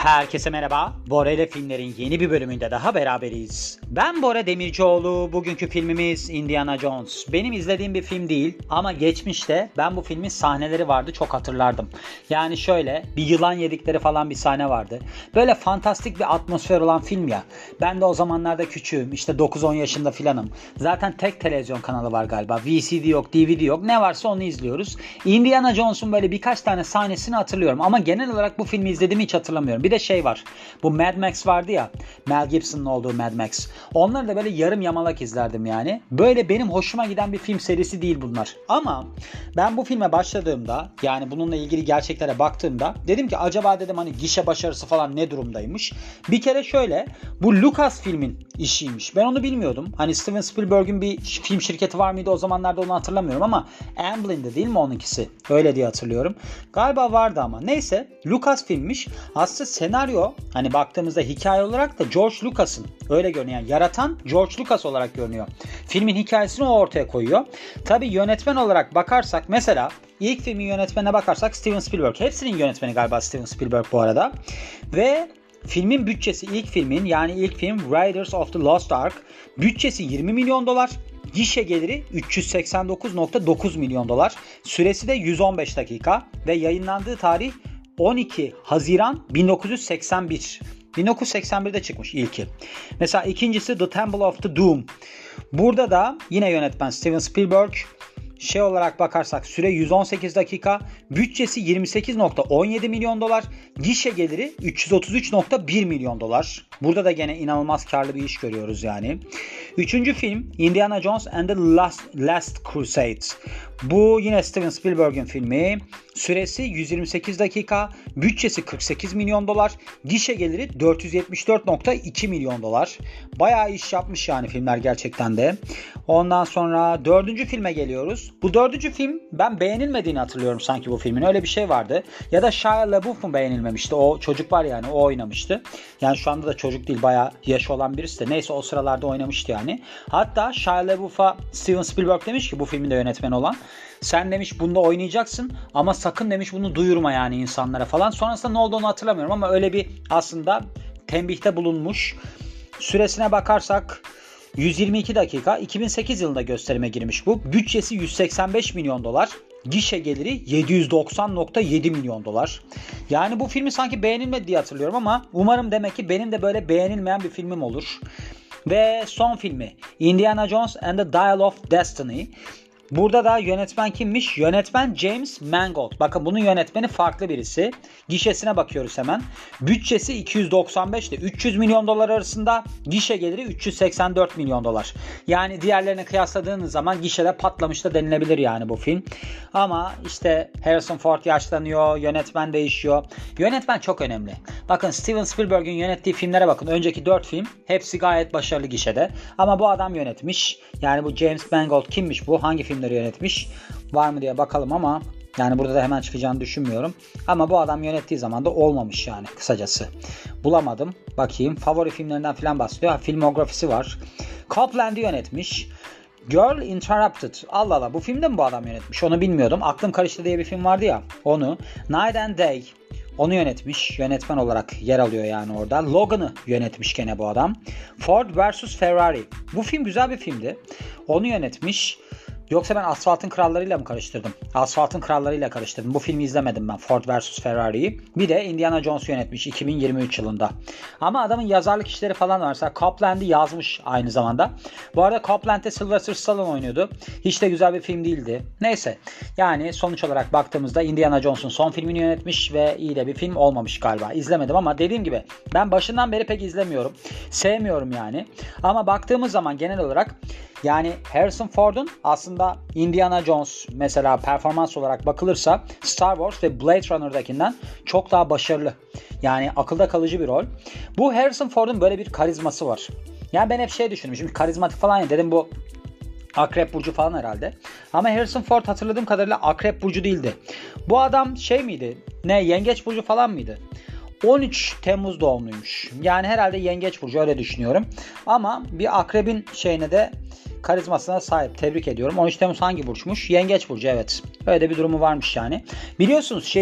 Herkese merhaba. Bora ile filmlerin yeni bir bölümünde daha beraberiz. Ben Bora Demircioğlu. Bugünkü filmimiz Indiana Jones. Benim izlediğim bir film değil ama geçmişte ben bu filmin sahneleri vardı, çok hatırlardım. Yani şöyle bir yılan yedikleri falan bir sahne vardı. Böyle fantastik bir atmosfer olan film ya. Ben de o zamanlarda küçüğüm, işte 9-10 yaşında filanım. Zaten tek televizyon kanalı var galiba. VCD yok, DVD yok. Ne varsa onu izliyoruz. Indiana Jones'un böyle birkaç tane sahnesini hatırlıyorum ama genel olarak bu filmi izlediğimi hiç hatırlamıyorum. Bir de şey var. Bu Mad Max vardı ya. Mel Gibson'ın olduğu Mad Max. Onları da böyle yarım yamalak izlerdim yani. Böyle benim hoşuma giden bir film serisi değil bunlar. Ama ben bu filme başladığımda, yani bununla ilgili gerçeklere baktığımda dedim ki acaba dedim hani gişe başarısı falan ne durumdaymış? Bir kere şöyle, bu Lucas filmin işiymiş. Ben onu bilmiyordum. Hani Steven Spielberg'in bir film şirketi var mıydı o zamanlarda onu hatırlamıyorum ama Amblin'de değil mi onunkisi? Öyle diye hatırlıyorum. Galiba vardı ama. Neyse Lucas filmmiş. Aslında senaryo hani baktığımızda hikaye olarak da George Lucas'ın öyle görünüyor. Yani yaratan George Lucas olarak görünüyor. Filmin hikayesini o ortaya koyuyor. Tabii yönetmen olarak bakarsak mesela ilk filmin yönetmenine bakarsak Steven Spielberg. Hepsinin yönetmeni galiba Steven Spielberg bu arada. Ve filmin bütçesi ilk film Raiders of the Lost Ark bütçesi 20 milyon dolar. Gişe geliri 389.9 milyon dolar. Süresi de 115 dakika ve yayınlandığı tarih 12 Haziran 1981. 1981'de çıkmış ilki. Mesela ikincisi The Temple of the Doom. Burada da yine yönetmen Steven Spielberg. Şey olarak bakarsak süre 118 dakika, bütçesi 28.17 milyon dolar, gişe geliri 333.1 milyon dolar. Burada da gene inanılmaz karlı bir iş görüyoruz yani. Üçüncü film Indiana Jones and the Last Crusade. Bu yine Steven Spielberg'in filmi. Süresi 128 dakika, bütçesi 48 milyon dolar, gişe geliri 474.2 milyon dolar. Bayağı iş yapmış yani filmler gerçekten de. Ondan sonra dördüncü filme geliyoruz. Bu dördüncü film ben beğenilmediğini hatırlıyorum sanki bu filmin. Öyle bir şey vardı. Ya da Shia LaBeouf mu beğenilmemişti? O çocuk var yani, o oynamıştı. Yani şu anda da çocuk değil, bayağı yaşı olan birisi de. Neyse o sıralarda oynamıştı yani. Hatta Shia LaBeouf'a Steven Spielberg demiş ki bu filmin de yönetmeni olan. Sen demiş bunda oynayacaksın ama sakın demiş bunu duyurma yani insanlara falan. Sonrasında ne oldu onu hatırlamıyorum ama öyle bir aslında tembihte bulunmuş. Süresine bakarsak 122 dakika, 2008 yılında gösterime girmiş bu. Bütçesi 185 milyon dolar. Gişe geliri 790.7 milyon dolar. Yani bu filmi sanki beğenilmedi diye hatırlıyorum ama umarım demek ki benim de böyle beğenilmeyen bir filmim olur. Ve son filmi Indiana Jones and the Dial of Destiny. Burada da yönetmen kimmiş? Yönetmen James Mangold. Bakın bunun yönetmeni farklı birisi. Gişesine bakıyoruz hemen. Bütçesi 295 ile 300 milyon dolar arasında. Gişe geliri 384 milyon dolar. Yani diğerlerine kıyasladığınız zaman gişede patlamış da denilebilir yani bu film. Ama işte Harrison Ford yaşlanıyor. Yönetmen değişiyor. Yönetmen çok önemli. Bakın Steven Spielberg'in yönettiği filmlere bakın. Önceki 4 film hepsi gayet başarılı gişede. Ama bu adam yönetmiş. Yani bu James Mangold kimmiş bu? Hangi film yönetmiş. Var mı diye bakalım ama yani burada da hemen çıkacağını düşünmüyorum. Ama bu adam yönettiği zaman da olmamış yani kısacası. Bulamadım. Bakayım. Favori filmlerinden falan bahsediyor. Filmografisi var. Copland'i yönetmiş. Girl Interrupted. Allah Allah, bu filmde mi bu adam yönetmiş? Onu bilmiyordum. Aklım Karıştı diye bir film vardı ya. Onu. Night and Day. Onu yönetmiş. Yönetmen olarak yer alıyor yani orada. Logan'ı yönetmiş gene bu adam. Ford versus Ferrari. Bu film güzel bir filmdi. Onu yönetmiş. Yoksa ben Asfalt'ın Kralları'yla mı karıştırdım? Asfalt'ın Kralları'yla karıştırdım. Bu filmi izlemedim ben. Ford vs. Ferrari'yi. Bir de Indiana Jones yönetmiş 2023 yılında. Ama adamın yazarlık işleri falan var. Mesela Copland'i yazmış aynı zamanda. Bu arada Copland'de Sylvester Stallone oynuyordu. Hiç de güzel bir film değildi. Neyse. Yani sonuç olarak baktığımızda Indiana Jones'un son filmini yönetmiş ve iyi de bir film olmamış galiba. İzlemedim ama dediğim gibi ben başından beri pek izlemiyorum. Sevmiyorum yani. Ama baktığımız zaman genel olarak yani Harrison Ford'un aslında Indiana Jones mesela performans olarak bakılırsa Star Wars ve Blade Runner'dakinden çok daha başarılı. Yani akılda kalıcı bir rol. Bu Harrison Ford'un böyle bir karizması var. Yani ben hep şey düşünmüşüm. Karizmatik falan dedim, bu Akrep Burcu falan herhalde. Ama Harrison Ford hatırladığım kadarıyla Akrep Burcu değildi. Bu adam şey miydi? Ne, Yengeç Burcu falan mıydı? 13 Temmuz doğumluymuş. Yani herhalde Yengeç Burcu, öyle düşünüyorum. Ama bir akrebin şeyine de karizmasına sahip. Tebrik ediyorum. 13 Temmuz hangi burçmuş? Yengeç burcu, evet. Öyle bir durumu varmış yani. Biliyorsunuz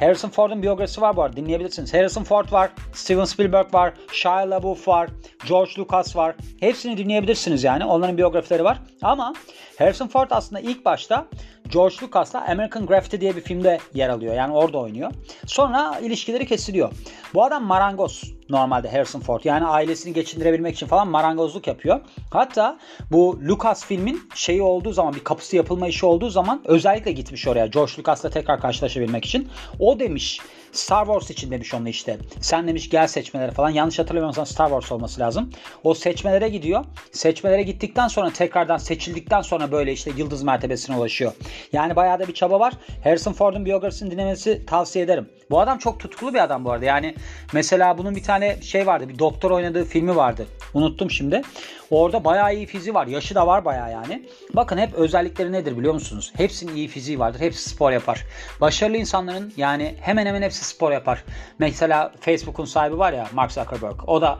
Harrison Ford'un biyografisi var bu arada. Dinleyebilirsiniz. Harrison Ford var. Steven Spielberg var. Shia LaBeouf var. George Lucas var. Hepsini dinleyebilirsiniz yani. Onların biyografileri var. Ama Harrison Ford aslında ilk başta George Lucas'la American Graffiti diye bir filmde yer alıyor. Yani orada oynuyor. Sonra ilişkileri kesiliyor. Bu adam marangoz normalde, Harrison Ford. Yani ailesini geçindirebilmek için falan marangozluk yapıyor. Hatta bu Lucas filmin şeyi olduğu zaman, bir kapısı yapılma işi olduğu zaman özellikle gitmiş oraya George Lucas'la tekrar karşılaşabilmek için. O demiş, Star Wars için demiş onunla işte. Sen demiş gel seçmelere falan. Yanlış hatırlamıyorsam Star Wars olması lazım. O seçmelere gidiyor. Seçmelere gittikten sonra tekrardan seçildikten sonra böyle işte yıldız mertebesine ulaşıyor. Yani bayağı da bir çaba var. Harrison Ford'un biyografisini dinlemesi tavsiye ederim. Bu adam çok tutkulu bir adam bu arada. Yani mesela bunun bir tane şey vardı. Bir doktor oynadığı filmi vardı. Unuttum şimdi. Orada bayağı iyi fiziği var. Yaşı da var bayağı yani. Bakın hep özellikleri nedir biliyor musunuz? Hepsinin iyi fiziği vardır. Hepsi spor yapar. Başarılı insanların yani hemen hemen hepsi spor yapar. Mesela Facebook'un sahibi var ya, Mark Zuckerberg. O da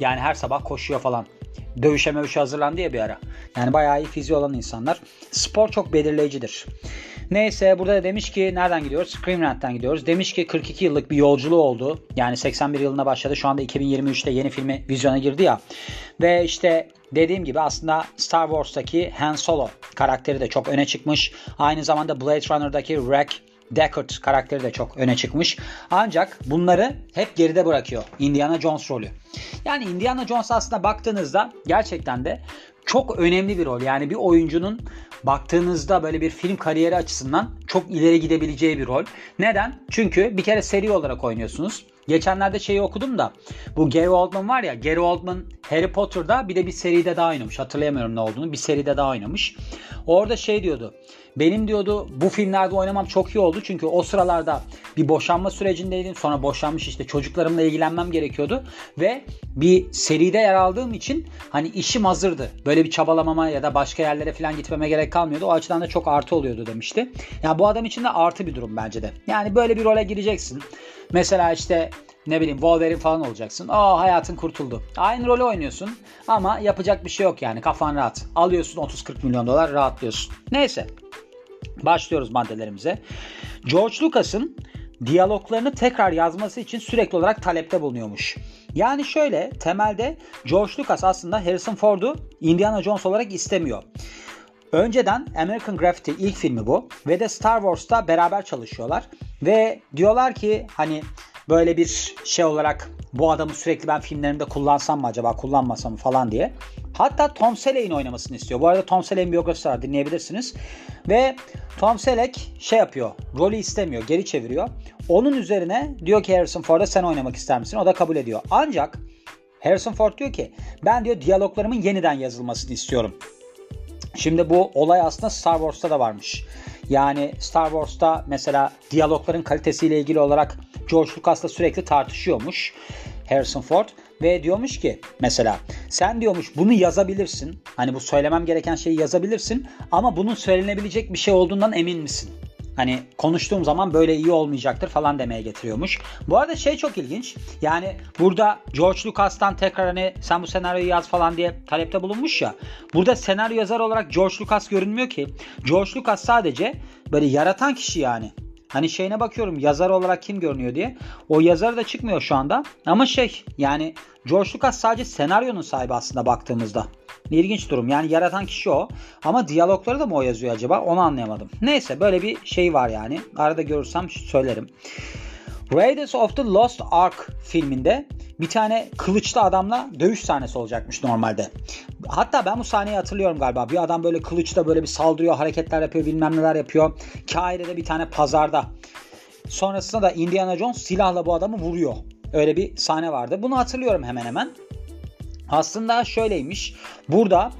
yani her sabah koşuyor falan. Dövüşe mövüşe hazırlandı ya bir ara. Yani bayağı iyi fiziği olan insanlar. Spor çok belirleyicidir. Neyse, burada da demiş ki nereden gidiyoruz? Screen Rant'ten gidiyoruz. Demiş ki 42 yıllık bir yolculuğu oldu. Yani 81 yılına başladı. Şu anda 2023'te yeni filmi vizyona girdi ya. Ve işte dediğim gibi aslında Star Wars'taki Han Solo karakteri de çok öne çıkmış. Aynı zamanda Blade Runner'daki Rick Deckard karakteri de çok öne çıkmış. Ancak bunları hep geride bırakıyor. Indiana Jones rolü. Yani Indiana Jones aslında baktığınızda gerçekten de çok önemli bir rol. Yani bir oyuncunun baktığınızda böyle bir film kariyeri açısından çok ileri gidebileceği bir rol. Neden? Çünkü bir kere seri olarak oynuyorsunuz. Geçenlerde şeyi okudum da, bu Gary Oldman var ya, Gary Oldman Harry Potter'da bir de bir seride daha oynamış. Hatırlayamıyorum ne olduğunu. Bir seride daha oynamış. Orada şey diyordu. Benim diyordu bu filmlerde oynamam çok iyi oldu. Çünkü o sıralarda bir boşanma sürecindeydim. Sonra boşanmış işte çocuklarımla ilgilenmem gerekiyordu. Ve bir seride yer aldığım için hani işim hazırdı. Böyle bir çabalamama ya da başka yerlere falan gitmeme gerek kalmıyordu. O açıdan da çok artı oluyordu demişti. Yani bu adam için de artı bir durum bence de. Yani böyle bir role gireceksin. Mesela işte ne bileyim Wolverine falan olacaksın. Aa, hayatın kurtuldu. Aynı rolü oynuyorsun ama yapacak bir şey yok yani, kafan rahat. Alıyorsun 30-40 milyon dolar, rahatlıyorsun. Neyse, başlıyoruz maddelerimize. George Lucas'ın diyaloglarını tekrar yazması için sürekli olarak talepte bulunuyormuş. Yani şöyle, temelde George Lucas aslında Harrison Ford'u Indiana Jones olarak istemiyor. Önceden American Graffiti ilk filmi bu ve de Star Wars'ta beraber çalışıyorlar ve diyorlar ki hani böyle bir şey olarak bu adamı sürekli ben filmlerimde kullansam mı acaba, kullanmasam mı falan diye. Hatta Tom Selleck'in oynamasını istiyor. Bu arada Tom Selleck'in biyografisi var, dinleyebilirsiniz. Ve Tom Selleck şey yapıyor, rolü istemiyor, geri çeviriyor. Onun üzerine diyor ki Harrison Ford'a sen oynamak ister misin? O da kabul ediyor. Ancak Harrison Ford diyor ki ben diyor diyaloglarımın yeniden yazılmasını istiyorum. Şimdi bu olay aslında Star Wars'ta da varmış. Yani Star Wars'ta mesela diyalogların kalitesiyle ilgili olarak George Lucas'la sürekli tartışıyormuş Harrison Ford. Ve diyormuş ki mesela sen diyormuş bunu yazabilirsin. Hani bu söylemem gereken şeyi yazabilirsin ama bunun söylenebilecek bir şey olduğundan emin misin? Hani konuştuğum zaman böyle iyi olmayacaktır falan demeye getiriyormuş. Bu arada şey çok ilginç. Yani burada George Lucas'tan tekrar hani sen bu senaryoyu yaz falan diye talepte bulunmuş ya. Burada senaryo yazarı olarak George Lucas görünmüyor ki. George Lucas sadece böyle yaratan kişi yani. Hani şeyine bakıyorum yazar olarak kim görünüyor diye. O yazar da çıkmıyor şu anda. Ama şey yani George Lucas sadece senaryonun sahibi aslında baktığımızda. İlginç durum. Yani yaratan kişi o. Ama diyalogları da mı o yazıyor acaba? Onu anlayamadım. Neyse, böyle bir şey var yani. Arada görürsem söylerim. Raiders of the Lost Ark filminde bir tane kılıçlı adamla dövüş sahnesi olacakmış normalde. Hatta ben bu sahneyi hatırlıyorum galiba. Bir adam böyle kılıçla böyle bir saldırıyor, hareketler yapıyor, bilmem neler yapıyor. Kahire'de bir tane pazarda. Sonrasında da Indiana Jones silahla bu adamı vuruyor. Öyle bir sahne vardı. Bunu hatırlıyorum hemen hemen. Aslında şöyleymiş. Burada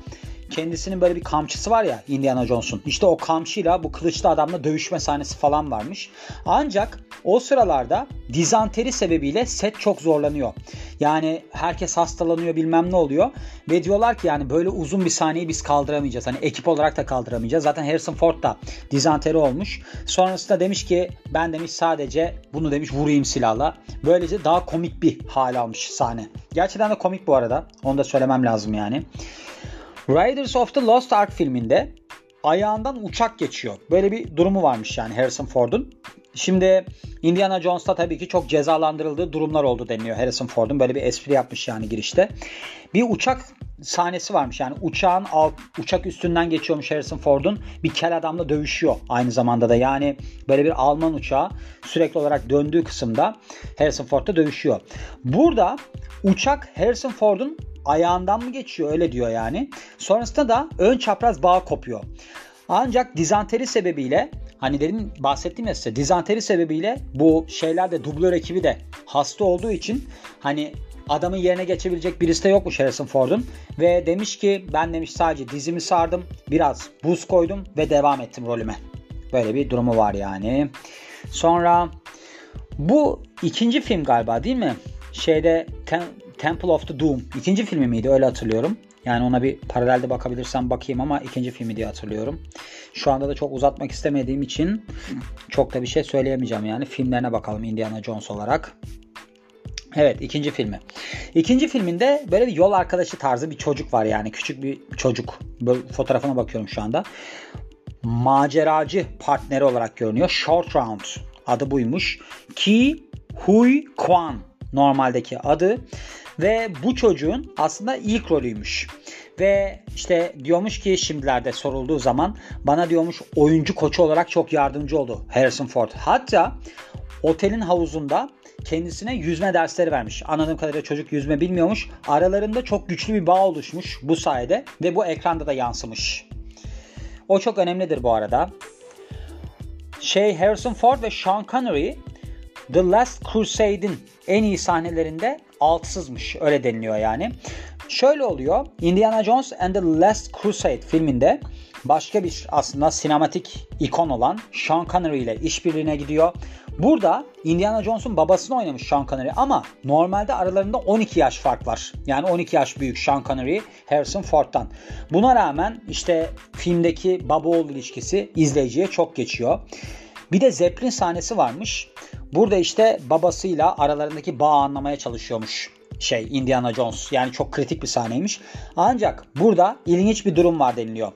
kendisinin böyle bir kamçısı var ya Indiana Jones'un. İşte o kamçıyla bu kılıçlı adamla dövüşme sahnesi falan varmış. Ancak o sıralarda dizanteri sebebiyle set çok zorlanıyor. Yani herkes hastalanıyor, bilmem ne oluyor. Ve diyorlar ki yani böyle uzun bir sahneyi biz kaldıramayacağız. Hani ekip olarak da kaldıramayacağız. Zaten Harrison Ford da dizanteri olmuş. Sonrasında demiş ki ben demiş sadece bunu demiş vurayım silahla. Böylece daha komik bir hal almış sahne. Gerçekten de komik bu arada. Onu da söylemem lazım yani. Raiders of the Lost Ark filminde ayağından uçak geçiyor. Böyle bir durumu varmış yani Harrison Ford'un. Şimdi Indiana Jones'ta tabii ki çok cezalandırıldığı durumlar oldu deniliyor. Harrison Ford'un böyle bir espri yapmış yani girişte. Bir uçak sahnesi varmış. Yani uçak üstünden geçiyormuş Harrison Ford'un. Bir kel adamla dövüşüyor aynı zamanda da. Yani böyle bir Alman uçağı sürekli olarak döndüğü kısımda Harrison Ford'da dövüşüyor. Burada uçak Harrison Ford'un ayağından mı geçiyor öyle diyor yani. Sonrasında da ön çapraz bağ kopuyor. Ancak dizanteri sebebiyle hani dedim bahsettiğim ya size dizanteri sebebiyle bu şeylerde dublör ekibi de hasta olduğu için hani adamın yerine geçebilecek birisi de yokmuş Harrison Ford'un. Ve demiş ki ben demiş sadece dizimi sardım, biraz buz koydum ve devam ettim rolüme. Böyle bir durumu var yani. Sonra bu ikinci film galiba değil mi? Şeyde Temple of the Doom. İkinci filmi miydi? Öyle hatırlıyorum. Yani ona bir paralelde bakabilirsem bakayım ama ikinci filmi diye hatırlıyorum. Şu anda da çok uzatmak istemediğim için çok da bir şey söyleyemeyeceğim yani. Filmlerine bakalım Indiana Jones olarak. Evet, ikinci filmi. İkinci filminde böyle bir yol arkadaşı tarzı bir çocuk var yani. Küçük bir çocuk. Böyle fotoğrafına bakıyorum şu anda. Maceracı partneri olarak görünüyor. Short Round adı buymuş. Ki Huy Quan normaldeki adı. Ve bu çocuğun aslında ilk rolüymüş. Ve işte diyormuş ki şimdilerde sorulduğu zaman bana diyormuş oyuncu koçu olarak çok yardımcı oldu Harrison Ford. Hatta otelin havuzunda kendisine yüzme dersleri vermiş. Anladığım kadarıyla çocuk yüzme bilmiyormuş. Aralarında çok güçlü bir bağ oluşmuş bu sayede ve bu ekranda da yansımış. O çok önemlidir bu arada. Harrison Ford ve Sean Connery The Last Crusade'in en iyi sahnelerinde altsızmış. Öyle deniliyor yani. Şöyle oluyor. Indiana Jones and the Last Crusade filminde başka bir aslında sinematik ikon olan Sean Connery ile işbirliğine gidiyor. Burada Indiana Jones'un babasını oynamış Sean Connery ama normalde aralarında 12 yaş fark var. Yani 12 yaş büyük Sean Connery Harrison Ford'tan. Buna rağmen işte filmdeki baba-oğul ilişkisi izleyiciye çok geçiyor. Bir de Zeppelin sahnesi varmış. Burada işte babasıyla aralarındaki bağı anlamaya çalışıyormuş Indiana Jones. Yani çok kritik bir sahneymiş. Ancak burada ilginç bir durum var deniliyor.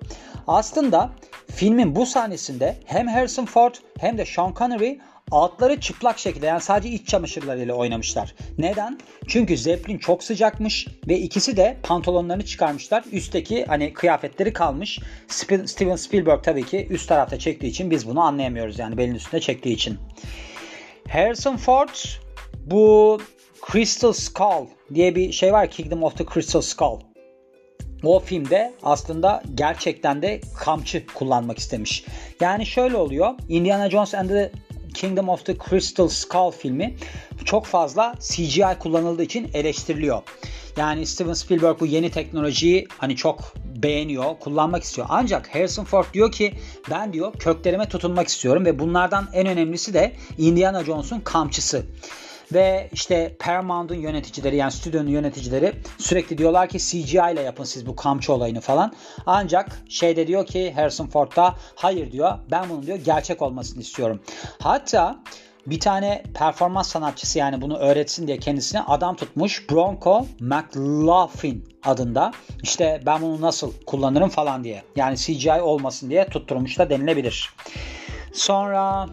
Aslında filmin bu sahnesinde hem Harrison Ford hem de Sean Connery altları çıplak şekilde yani sadece iç çamaşırlarıyla oynamışlar. Neden? Çünkü Zeppelin çok sıcakmış ve ikisi de pantolonlarını çıkarmışlar. Üstteki hani kıyafetleri kalmış. Steven Spielberg tabii ki üst tarafta çektiği için biz bunu anlayamıyoruz. Yani belin üstünde çektiği için. Harrison Ford bu Crystal Skull diye bir şey var. Kingdom of the Crystal Skull. O filmde aslında gerçekten de kamçı kullanmak istemiş. Yani şöyle oluyor. Indiana Jones and the Kingdom of the Crystal Skull filmi çok fazla CGI kullanıldığı için eleştiriliyor. Yani Steven Spielberg bu yeni teknolojiyi hani çok beğeniyor, kullanmak istiyor. Ancak Harrison Ford diyor ki ben diyor köklerime tutunmak istiyorum ve bunlardan en önemlisi de Indiana Jones'un kamçısı. Ve işte Paramount'un yöneticileri yani stüdyonun yöneticileri sürekli diyorlar ki CGI ile yapın siz bu kamçı olayını falan. Ancak diyor ki Harrison Ford da hayır diyor ben bunu diyor gerçek olmasını istiyorum. Hatta bir tane performans sanatçısı yani bunu öğretsin diye kendisine adam tutmuş Bronco McLaughlin adında. İşte ben bunu nasıl kullanırım falan diye. Yani CGI olmasın diye tutturmuş da denilebilir. Sonra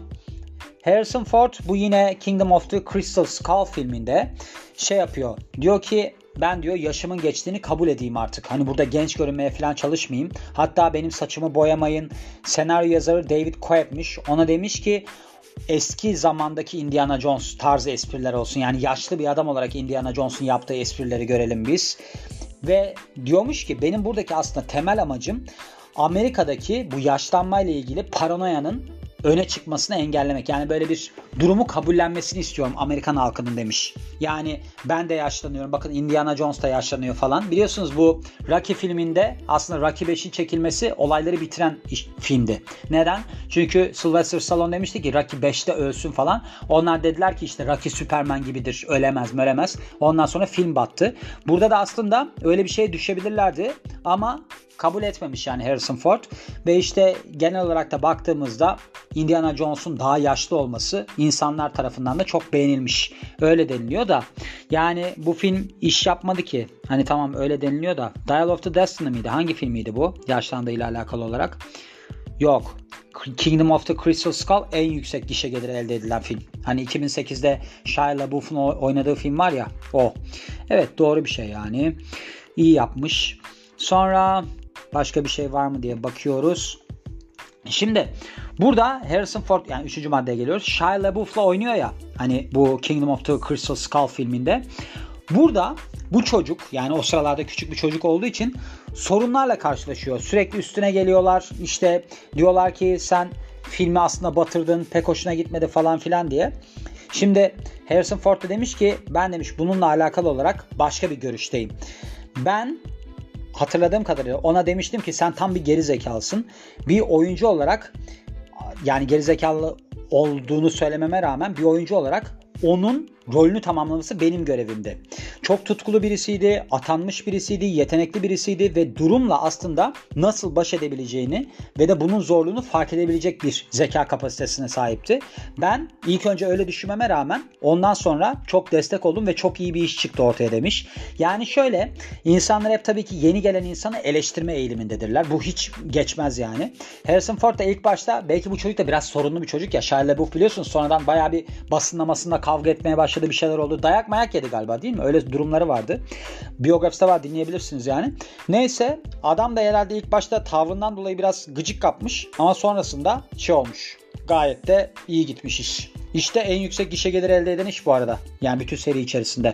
Harrison Ford bu yine Kingdom of the Crystal Skull filminde yapıyor. Diyor ki ben diyor yaşımın geçtiğini kabul edeyim artık. Hani burada genç görünmeye falan çalışmayayım. Hatta benim saçımı boyamayın. Senaryo yazarı David Koep'miş. Ona demiş ki eski zamandaki Indiana Jones tarzı espriler olsun. Yani yaşlı bir adam olarak Indiana Jones'un yaptığı esprileri görelim biz. Ve diyormuş ki benim buradaki aslında temel amacım Amerika'daki bu yaşlanmayla ilgili paranoyanın öne çıkmasını engellemek. Yani böyle bir durumu kabullenmesini istiyorum Amerikan halkının demiş. Yani ben de yaşlanıyorum. Bakın Indiana Jones da yaşlanıyor falan. Biliyorsunuz bu Rocky filminde aslında Rocky 5'in çekilmesi olayları bitiren filmdi. Neden? Çünkü Sylvester Stallone demişti ki Rocky 5'te ölsün falan. Onlar dediler ki işte Rocky Superman gibidir. Ölemez. Ondan sonra film battı. Burada da aslında öyle bir şeye düşebilirlerdi. Ama kabul etmemiş yani Harrison Ford. Ve işte genel olarak da baktığımızda Indiana Jones'un daha yaşlı olması insanlar tarafından da çok beğenilmiş. Öyle deniliyor da yani bu film iş yapmadı ki. Hani tamam öyle deniliyor da Dial of the Destiny miydi? Hangi filmiydi bu? Yaşlandığıyla alakalı olarak. Yok. Kingdom of the Crystal Skull en yüksek gişe geliri elde edilen film. Hani 2008'de Shia LaBeouf'un oynadığı film var ya o. Evet doğru bir şey yani. İyi yapmış. Sonra başka bir şey var mı diye bakıyoruz. Şimdi burada Harrison Ford yani 3. maddeye geliyoruz. Shia LaBeouf'la oynuyor ya hani bu Kingdom of the Crystal Skull filminde. Burada bu çocuk yani o sıralarda küçük bir çocuk olduğu için sorunlarla karşılaşıyor. Sürekli üstüne geliyorlar işte diyorlar ki sen filmi aslında batırdın pek hoşuna gitmedi falan filan diye. Şimdi Harrison Ford da demiş ki ben demiş bununla alakalı olarak başka bir görüşteyim. Ben hatırladığım kadarıyla ona demiştim ki sen tam bir gerizekalısın. Bir oyuncu olarak yani gerizekalı olduğunu söylememe rağmen bir oyuncu olarak onun rolünü tamamlaması benim görevimdi. Çok tutkulu birisiydi, atanmış birisiydi, yetenekli birisiydi ve durumla aslında nasıl baş edebileceğini ve de bunun zorluğunu fark edebilecek bir zeka kapasitesine sahipti. Ben ilk önce öyle düşünmeme rağmen ondan sonra çok destek oldum ve çok iyi bir iş çıktı ortaya demiş. Yani şöyle insanlar hep tabii ki yeni gelen insanı eleştirme eğilimindedirler. Bu hiç geçmez yani. Harrison Ford da ilk başta belki bu çocuk da biraz sorunlu bir çocuk ya. Shia LaBeouf biliyorsunuz sonradan bayağı bir basınlamasında kavga etmeye başladı. Bir şeyler oldu. Dayak mayak yedi galiba değil mi? Öyle durumları vardı. Biyografiste var dinleyebilirsiniz yani. Neyse adam da herhalde ilk başta tavrından dolayı biraz gıcık kapmış ama sonrasında şey olmuş. Gayet de iyi gitmiş iş. İşte en yüksek gişe geliri elde eden iş bu arada. Yani bütün seri içerisinde.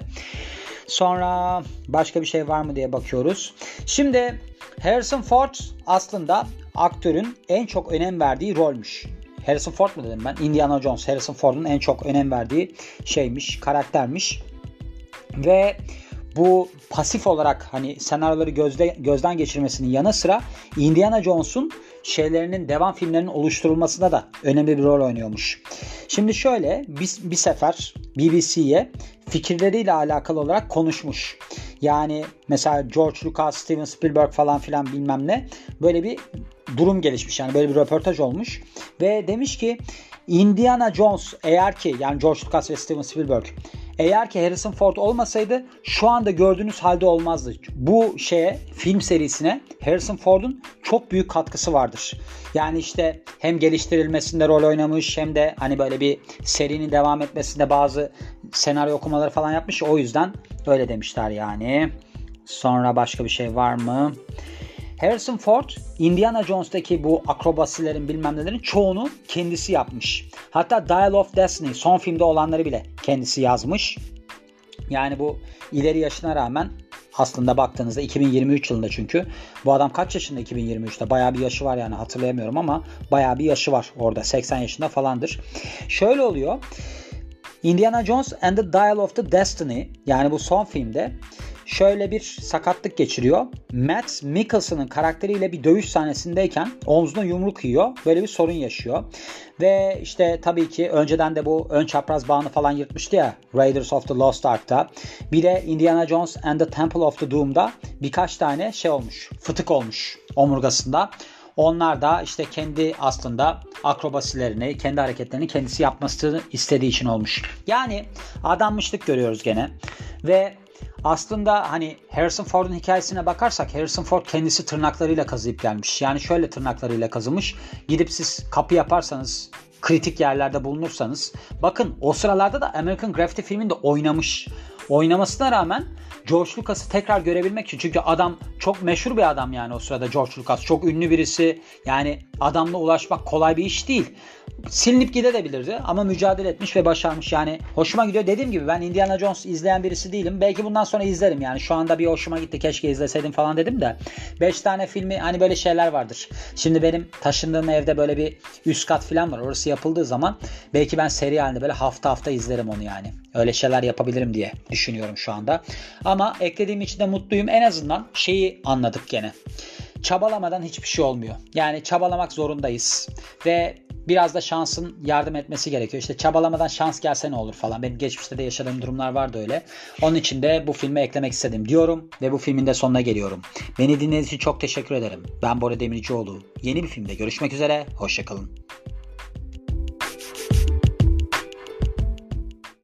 Sonra başka bir şey var mı diye bakıyoruz. Şimdi Harrison Ford aslında aktörün en çok önem verdiği rolmüş. Harrison Ford mu dedim ben? Indiana Jones. Harrison Ford'un en çok önem verdiği şeymiş, karaktermiş. Ve bu pasif olarak hani senaryoları gözden geçirmesinin yanı sıra Indiana Jones'un şeylerinin devam filmlerinin oluşturulmasında da önemli bir rol oynuyormuş. Şimdi şöyle bir sefer BBC'ye fikirleriyle alakalı olarak konuşmuş. Yani mesela George Lucas, Steven Spielberg falan filan bilmem ne böyle bir durum gelişmiş yani böyle bir röportaj olmuş ve demiş ki Indiana Jones eğer ki yani George Lucas ve Steven Spielberg eğer ki Harrison Ford olmasaydı şu anda gördüğünüz halde olmazdı. Bu şeye film serisine Harrison Ford'un çok büyük katkısı vardır. Yani işte hem geliştirilmesinde rol oynamış hem de hani böyle bir serinin devam etmesinde bazı senaryo okumaları falan yapmış. O yüzden öyle demişler yani. Sonra başka bir şey var mı? Harrison Ford, Indiana Jones'taki bu akrobasilerin bilmem nelerin çoğunu kendisi yapmış. Hatta Dial of Destiny son filmde olanları bile kendisi yazmış. Yani bu ileri yaşına rağmen aslında baktığınızda 2023 yılında çünkü. Bu adam kaç yaşında 2023'te? Bayağı bir yaşı var yani hatırlayamıyorum ama bayağı bir yaşı var orada. 80 yaşında falandır. Şöyle oluyor. Indiana Jones and the Dial of the Destiny yani bu son filmde şöyle bir sakatlık geçiriyor. Matt Mikkelsen'ın karakteriyle bir dövüş sahnesindeyken omzuna yumruk yiyor. Böyle bir sorun yaşıyor. Ve işte tabii ki önceden de bu ön çapraz bağını falan yırtmıştı ya Raiders of the Lost Ark'ta. Bir de Indiana Jones and the Temple of the Doom'da birkaç tane şey olmuş. Fıtık olmuş omurgasında. Onlar da işte kendi aslında akrobasilerini, kendi hareketlerini kendisi yapmasını istediği için olmuş. Yani adanmışlık görüyoruz gene. Ve aslında hani Harrison Ford'un hikayesine bakarsak Harrison Ford kendisi tırnaklarıyla kazıyıp gelmiş. Yani şöyle tırnaklarıyla kazımış. Gidip siz kapı yaparsanız, kritik yerlerde bulunursanız. Bakın o sıralarda da American Graffiti filminde oynamış. Oynamasına rağmen George Lucas'ı tekrar görebilmek için. Çünkü adam çok meşhur bir adam yani o sırada George Lucas. Çok ünlü birisi. Yani adamla ulaşmak kolay bir iş değil. Silinip gidebilirdi ama mücadele etmiş ve başarmış. Yani hoşuma gidiyor. Dediğim gibi ben Indiana Jones izleyen birisi değilim. Belki bundan sonra izlerim yani. Şu anda bir hoşuma gitti. Keşke izleseydim falan dedim de. 5 tane filmi hani böyle şeyler vardır. Şimdi benim taşındığım evde böyle bir üst kat falan var. Orası yapıldığı zaman belki ben seri halinde böyle hafta izlerim onu yani. Öyle şeyler yapabilirim diye düşünüyorum şu anda. Ama eklediğim için de mutluyum. En azından şeyi anladık gene. Çabalamadan hiçbir şey olmuyor. Yani çabalamak zorundayız. Ve biraz da şansın yardım etmesi gerekiyor. İşte çabalamadan şans gelse ne olur falan. Benim geçmişte de yaşadığım durumlar vardı öyle. Onun için de bu filme eklemek istedim diyorum ve bu filmin de sonuna geliyorum. Beni dinlediğiniz için çok teşekkür ederim. Ben Bora Demircioğlu. Yeni bir filmde görüşmek üzere. Hoşça kalın.